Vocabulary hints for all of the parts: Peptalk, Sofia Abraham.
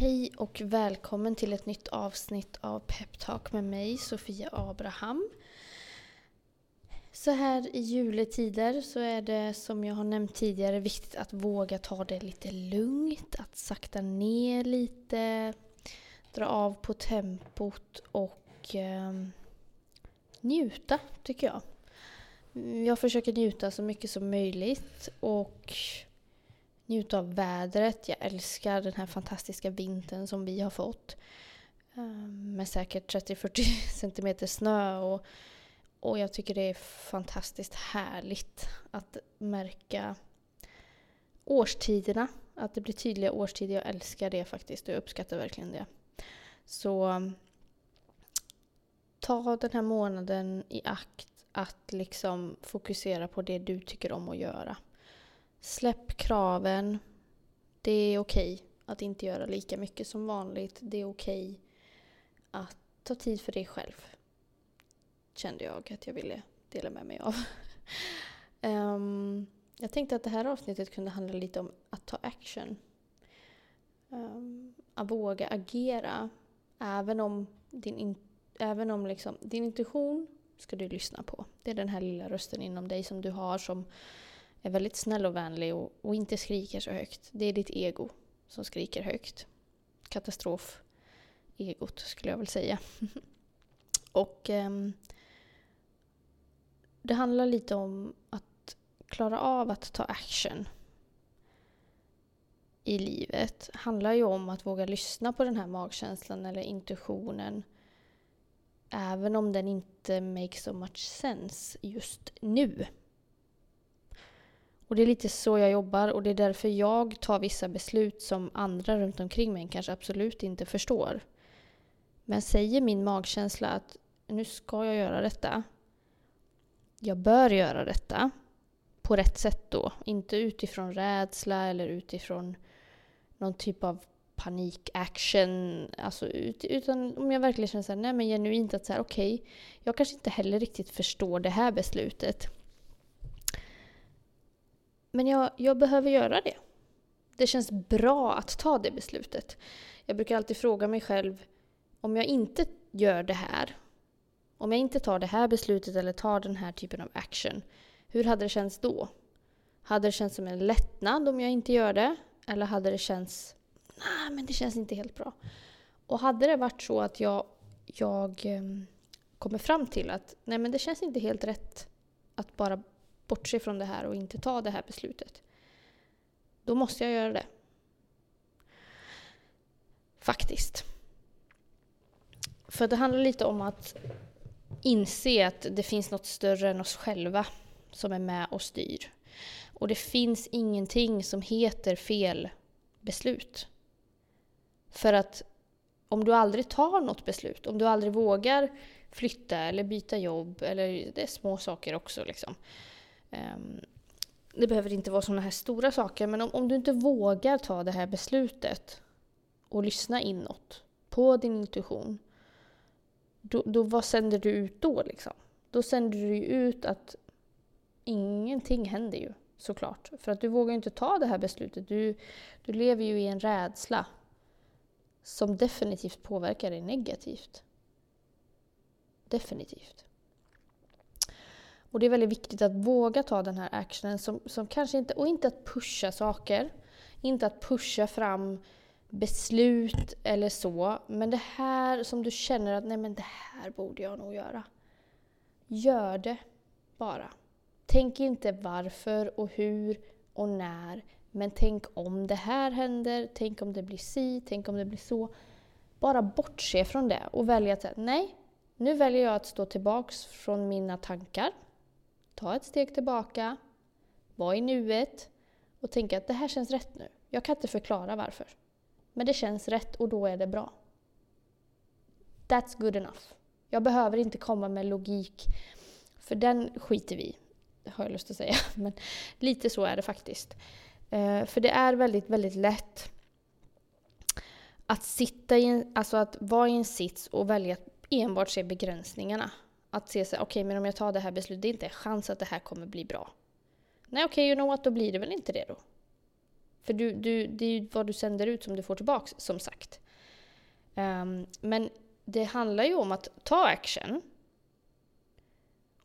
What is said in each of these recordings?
Hej och välkommen till ett nytt avsnitt av Peptalk med mig, Sofia Abraham. Så här i juletider så är det, som jag har nämnt tidigare, viktigt att våga ta det lite lugnt, att sakta ner lite, dra av på tempot och njuta, tycker jag. Jag försöker njuta så mycket som möjligt och njuta av vädret. Jag älskar den här fantastiska vintern som vi har fått. Med säkert 30-40 centimeter snö. Och jag tycker det är fantastiskt härligt att märka årstiderna. Att det blir tydliga årstider. Jag älskar det faktiskt. Jag uppskattar verkligen det. Så ta den här månaden i akt att liksom fokusera på det du tycker om att göra. Släpp kraven. Det är okej att inte göra lika mycket som vanligt. Det är okej att ta tid för dig själv. Kände jag att jag ville dela med mig av. Jag tänkte att det här avsnittet kunde handla lite om att ta action. Att våga agera. Även om liksom din intuition ska du lyssna på. Det är den här lilla rösten inom dig som du har som är väldigt snäll och vänlig och inte skriker så högt. Det är ditt ego som skriker högt. Katastrof-egot skulle jag väl säga. Och det handlar lite om att klara av att ta action i livet. Det handlar ju om att våga lyssna på den här magkänslan eller intuitionen. Även om den inte makes so much sense just nu. Och det är lite så jag jobbar och det är därför jag tar vissa beslut som andra runt omkring mig kanske absolut inte förstår. Men säger min magkänsla att nu ska jag göra detta. Jag bör göra detta på rätt sätt då. Inte utifrån rädsla eller utifrån någon typ av panik-action. Alltså, utan om jag verkligen känner så här, nej men genuint att så här, okej, jag kanske inte heller riktigt förstår det här beslutet. Men jag behöver göra det. Det känns bra att ta det beslutet. Jag brukar alltid fråga mig själv, om jag inte gör det här, om jag inte tar det här beslutet eller tar den här typen av action, hur hade det känts då? Hade det känts som en lättnad om jag inte gör det? Eller hade det känts, nej men det känns inte helt bra. Och hade det varit så att jag kommer fram till att nej men det känns inte helt rätt att bara bortse från det här och inte ta det här beslutet. Då måste jag göra det. Faktiskt. För det handlar lite om att inse att det finns något större än oss själva som är med och styr. Och det finns ingenting som heter fel beslut. För att om du aldrig tar något beslut, om du aldrig vågar flytta eller byta jobb, eller det är små saker också liksom. Det behöver inte vara sådana här stora saker, men om du inte vågar ta det här beslutet och lyssna inåt på din intuition, då vad sänder du ut då liksom? Då sänder du ut att ingenting händer ju, såklart. För att du vågar inte ta det här beslutet. Du lever ju i en rädsla som definitivt påverkar dig negativt. Definitivt. Och det är väldigt viktigt att våga ta den här actionen som kanske inte, och inte att pusha saker, inte att pusha fram beslut eller så, men det här som du känner att nej men det här borde jag nog göra. Gör det bara. Tänk inte varför och hur och när, men tänk om det här händer, tänk om det blir si, tänk om det blir så. Bara bortse från det och välja att nej, nu väljer jag att stå tillbaks från mina tankar. Ta ett steg tillbaka, var i nuet och tänka att det här känns rätt nu. Jag kan inte förklara varför. Men det känns rätt och då är det bra. That's good enough. Jag behöver inte komma med logik. För den skiter vi i, har jag lust att säga. Men lite så är det faktiskt. För det är väldigt, väldigt lätt att sitta i alltså att vara i en sits och välja att enbart se begränsningarna. Att se så här, okej, men om jag tar det här beslutet, det är inte en chans att det här kommer bli bra. Nej, okej, då blir det väl inte det då. För det är ju vad du sänder ut som du får tillbaka, som sagt. Men det handlar ju om att ta action.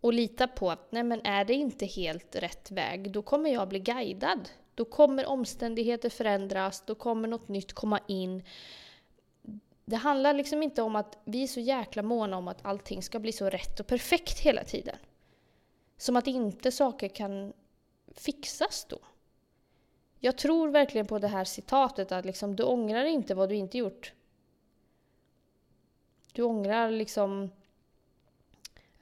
Och lita på att nej, men är det inte helt rätt väg, då kommer jag bli guidad. Då kommer omständigheter förändras, då kommer något nytt komma in. Det handlar liksom inte om att vi är så jäkla måna om att allting ska bli så rätt och perfekt hela tiden. Som att inte saker kan fixas då. Jag tror verkligen på det här citatet att liksom, du ångrar inte vad du inte gjort. Du ångrar liksom...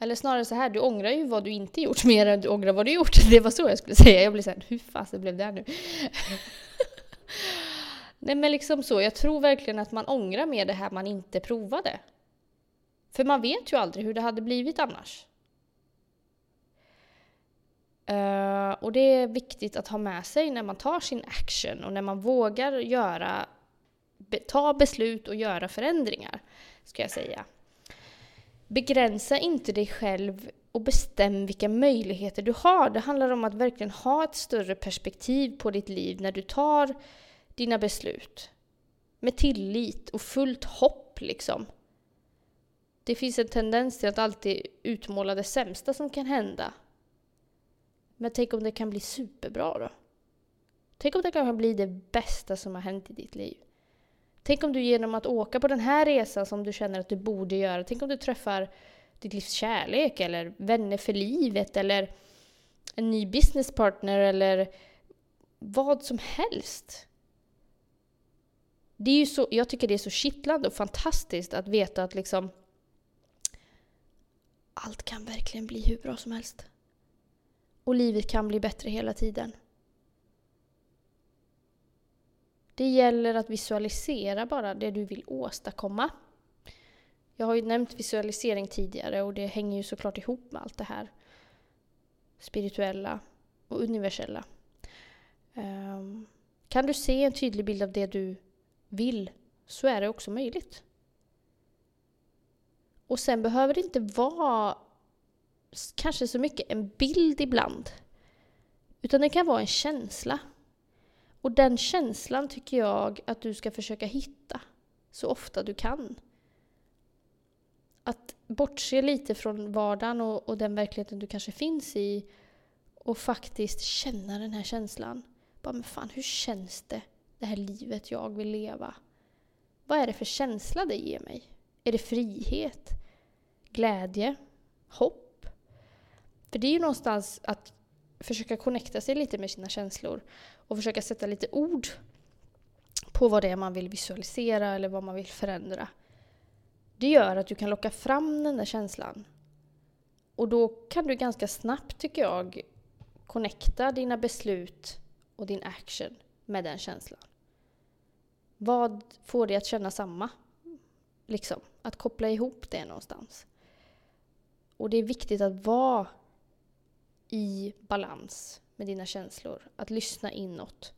Eller snarare så här, du ångrar ju vad du inte gjort mer än du ångrar vad du gjort. Det var så jag skulle säga. Jag blev så här, hur fasen blev det här nu? Nej, men liksom så. Jag tror verkligen att man ångrar mer det här man inte provade. För man vet ju aldrig hur det hade blivit annars. Och det är viktigt att ha med sig när man tar sin action och när man vågar ta beslut och göra förändringar, ska jag säga. Begränsa inte dig själv och bestäm vilka möjligheter du har. Det handlar om att verkligen ha ett större perspektiv på ditt liv när du tar dina beslut. Med tillit och fullt hopp liksom. Det finns en tendens till att alltid utmåla det sämsta som kan hända. Men tänk om det kan bli superbra då. Tänk om det kan bli det bästa som har hänt i ditt liv. Tänk om du genom att åka på den här resan som du känner att du borde göra. Tänk om du träffar ditt livs kärlek eller vänner för livet eller en ny businesspartner eller vad som helst. Det är ju så, jag tycker det är så kittlande och fantastiskt att veta att liksom allt kan verkligen bli hur bra som helst. Och livet kan bli bättre hela tiden. Det gäller att visualisera bara det du vill åstadkomma. Jag har ju nämnt visualisering tidigare och det hänger ju såklart ihop med allt det här spirituella och universella. Kan du se en tydlig bild av det du vill så är det också möjligt. Och sen behöver det inte vara kanske så mycket en bild ibland. Utan det kan vara en känsla. Och den känslan tycker jag att du ska försöka hitta så ofta du kan. Att bortse lite från vardagen och den verkligheten du kanske finns i och faktiskt känna den här känslan. Bara, men fan, hur känns det här livet jag vill leva? Vad är det för känsla det ger mig? Är det frihet? Glädje? Hopp? För det är ju någonstans att försöka connecta sig lite med sina känslor och försöka sätta lite ord på vad det är man vill visualisera eller vad man vill förändra. Det gör att du kan locka fram den där känslan. Och då kan du ganska snabbt, tycker jag, connecta dina beslut och din action med den känslan. Vad får dig att känna samma? Liksom, att koppla ihop det någonstans. Och det är viktigt att vara i balans med dina känslor. Att lyssna inåt.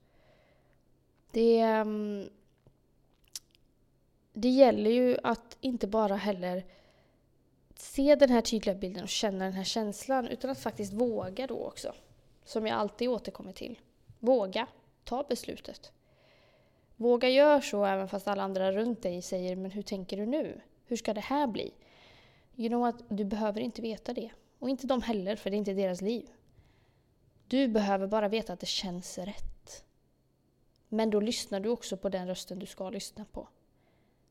Det gäller ju att inte bara heller se den här tydliga bilden och känna den här känslan. Utan att faktiskt våga då också. Som jag alltid återkommer till. Våga. Ta beslutet. Våga gör så även fast alla andra runt dig säger men hur tänker du nu? Hur ska det här bli? Att du behöver inte veta det. Och inte de heller, för det är inte deras liv. Du behöver bara veta att det känns rätt. Men då lyssnar du också på den rösten du ska lyssna på.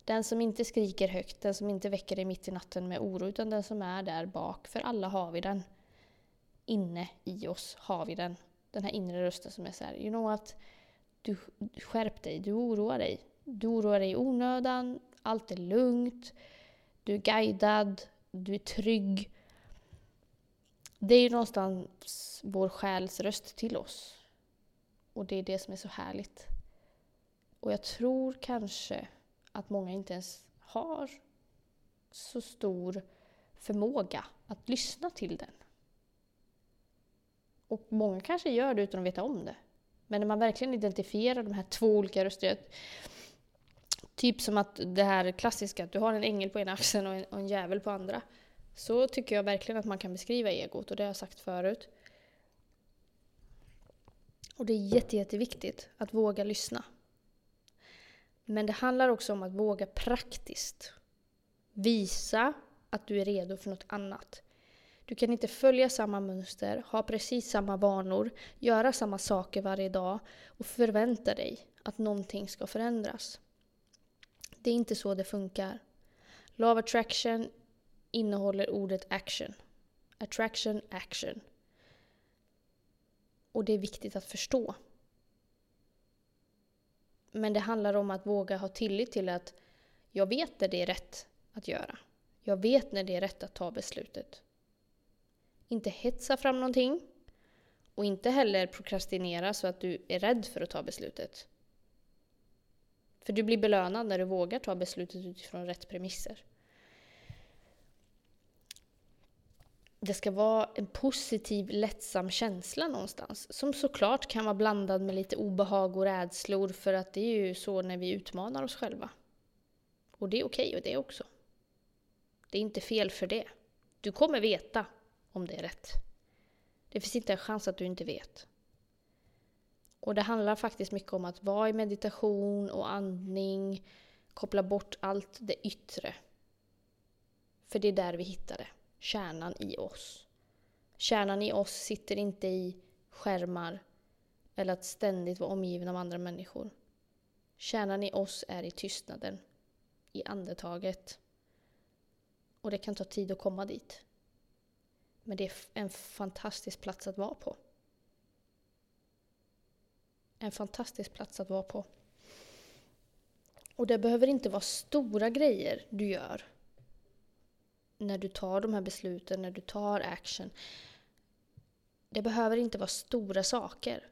Den som inte skriker högt, den som inte väcker dig mitt i natten med oro, utan den som är där bak. För alla har vi den. Inne i oss har vi den. Den här inre rösten som är så här, att du skärp dig, du oroar dig. Du oroar dig i onödan, allt är lugnt, du är guidad, du är trygg. Det är ju någonstans vår själs röst till oss. Och det är det som är så härligt. Och jag tror kanske att många inte ens har så stor förmåga att lyssna till den. Och många kanske gör det utan att veta om det. Men när man verkligen identifierar de här två olika rösterna. Typ som att det här klassiska, att du har en ängel på ena axeln och en djävul på andra. Så tycker jag verkligen att man kan beskriva egot och det har jag sagt förut. Och det är jätteviktigt att våga lyssna. Men det handlar också om att våga praktiskt. Visa att du är redo för något annat. Du kan inte följa samma mönster, ha precis samma vanor, göra samma saker varje dag och förvänta dig att någonting ska förändras. Det är inte så det funkar. Law of attraction innehåller ordet action. Attraction, action. Och det är viktigt att förstå. Men det handlar om att våga ha tillit till att jag vet när det är rätt att göra. Jag vet när det är rätt att ta beslutet. Inte hetsa fram någonting. Och inte heller prokrastinera så att du är rädd för att ta beslutet. För du blir belönad när du vågar ta beslutet utifrån rätt premisser. Det ska vara en positiv, lättsam känsla någonstans. Som såklart kan vara blandad med lite obehag och rädslor. För att det är ju så när vi utmanar oss själva. Och det är okej och det också. Det är inte fel för det. Du kommer veta om det är rätt. Det finns inte en chans att du inte vet. Och det handlar faktiskt mycket om att vara i meditation och andning. Koppla bort allt det yttre. För det är där vi hittar det. Kärnan i oss. Kärnan i oss sitter inte i skärmar eller att ständigt vara omgiven av andra människor. Kärnan i oss är i tystnaden, i andetaget. Och det kan ta tid att komma dit. Men det är en fantastisk plats att vara på. En fantastisk plats att vara på. Och det behöver inte vara stora grejer du gör. När du tar de här besluten, när du tar action. Det behöver inte vara stora saker.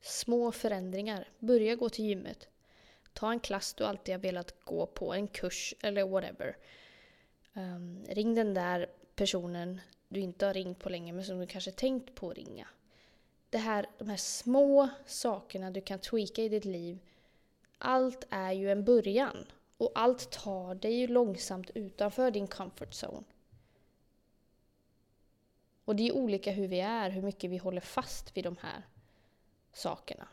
Små förändringar. Börja gå till gymmet. Ta en klass du alltid har velat gå på. En kurs eller whatever. Ring den där personen du inte har ringt på länge men som du kanske tänkt på att ringa. De här små sakerna du kan tweaka i ditt liv. Allt är ju en början. Och allt tar dig ju långsamt utanför din comfort zone. Och det är olika hur vi är, hur mycket vi håller fast vid de här sakerna.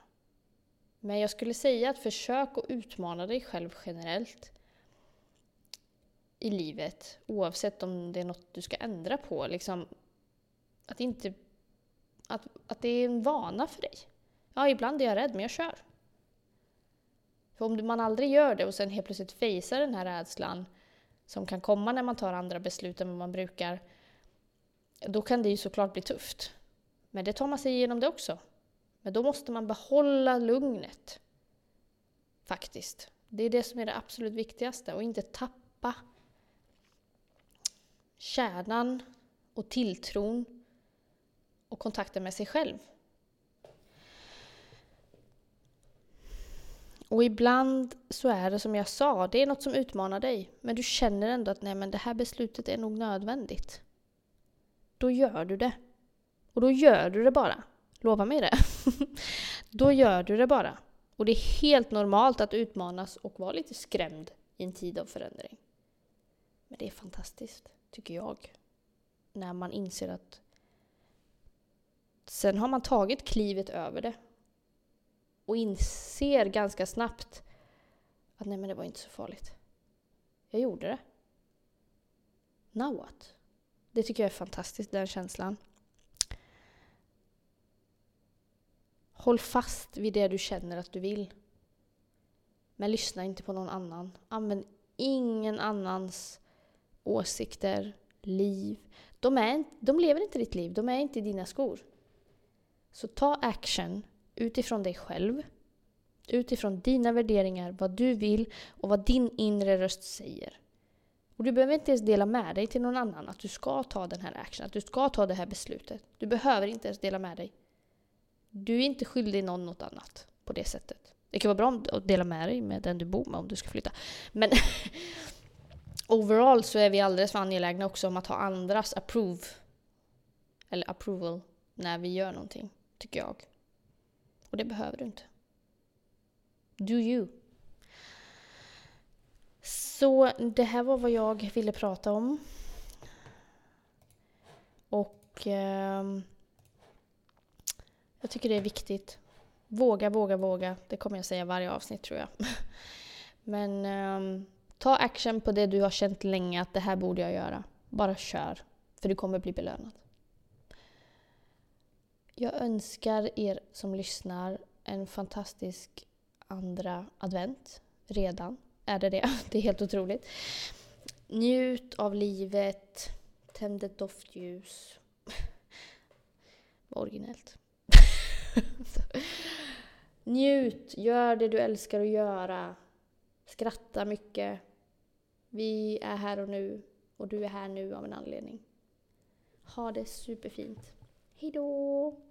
Men jag skulle säga att försök att utmana dig själv generellt i livet. Oavsett om det är något du ska ändra på. Liksom, att det är en vana för dig. Ja, ibland är jag rädd men jag kör. För om man aldrig gör det och sen helt plötsligt fejsar den här rädslan som kan komma när man tar andra beslut än vad man brukar, då kan det ju såklart bli tufft. Men det tar man sig igenom det också. Men då måste man behålla lugnet. Faktiskt. Det är det som är det absolut viktigaste. Och inte tappa kärnan och tilltron och kontakten med sig själv. Och ibland så är det som jag sa, det är något som utmanar dig. Men du känner ändå att nej, men det här beslutet är nog nödvändigt. Då gör du det. Och då gör du det bara. Lova mig det. Då gör du det bara. Och det är helt normalt att utmanas och vara lite skrämd i en tid av förändring. Men det är fantastiskt, tycker jag. När man inser att sen har man tagit klivet över det. Och inser ganska snabbt att nej, men det var inte så farligt. Jag gjorde det. Now what? Det tycker jag är fantastiskt, den känslan. Håll fast vid det du känner att du vill. Men lyssna inte på någon annan. Använd ingen annans åsikter, liv. De lever inte ditt liv. De är inte i dina skor. Så ta action. Utifrån dig själv, utifrån dina värderingar, vad du vill och vad din inre röst säger. Och du behöver inte ens dela med dig till någon annan att du ska ta den här action, att du ska ta det här beslutet. Du behöver inte ens dela med dig. Du är inte skyldig någon något annat på det sättet. Det kan vara bra att dela med dig med den du bor med om du ska flytta. Men overall så är vi alldeles för angelägna också om att ha andras approval när vi gör någonting, tycker jag. Och det behöver du inte. Do you. Så det här var vad jag ville prata om. Och jag tycker det är viktigt Våga, våga, våga. Det kommer jag säga varje avsnitt, tror jag. Men ta action på det du har känt länge att det här borde jag göra. Bara kör, för du kommer bli belönad. Jag önskar er som lyssnar en fantastisk andra advent. Redan är det. Det är helt otroligt. Njut av livet. Tänd ett doftljus. Originellt. Njut. Gör det du älskar att göra. Skratta mycket. Vi är här och nu. Och du är här nu av en anledning. Ha det superfint. Hej då!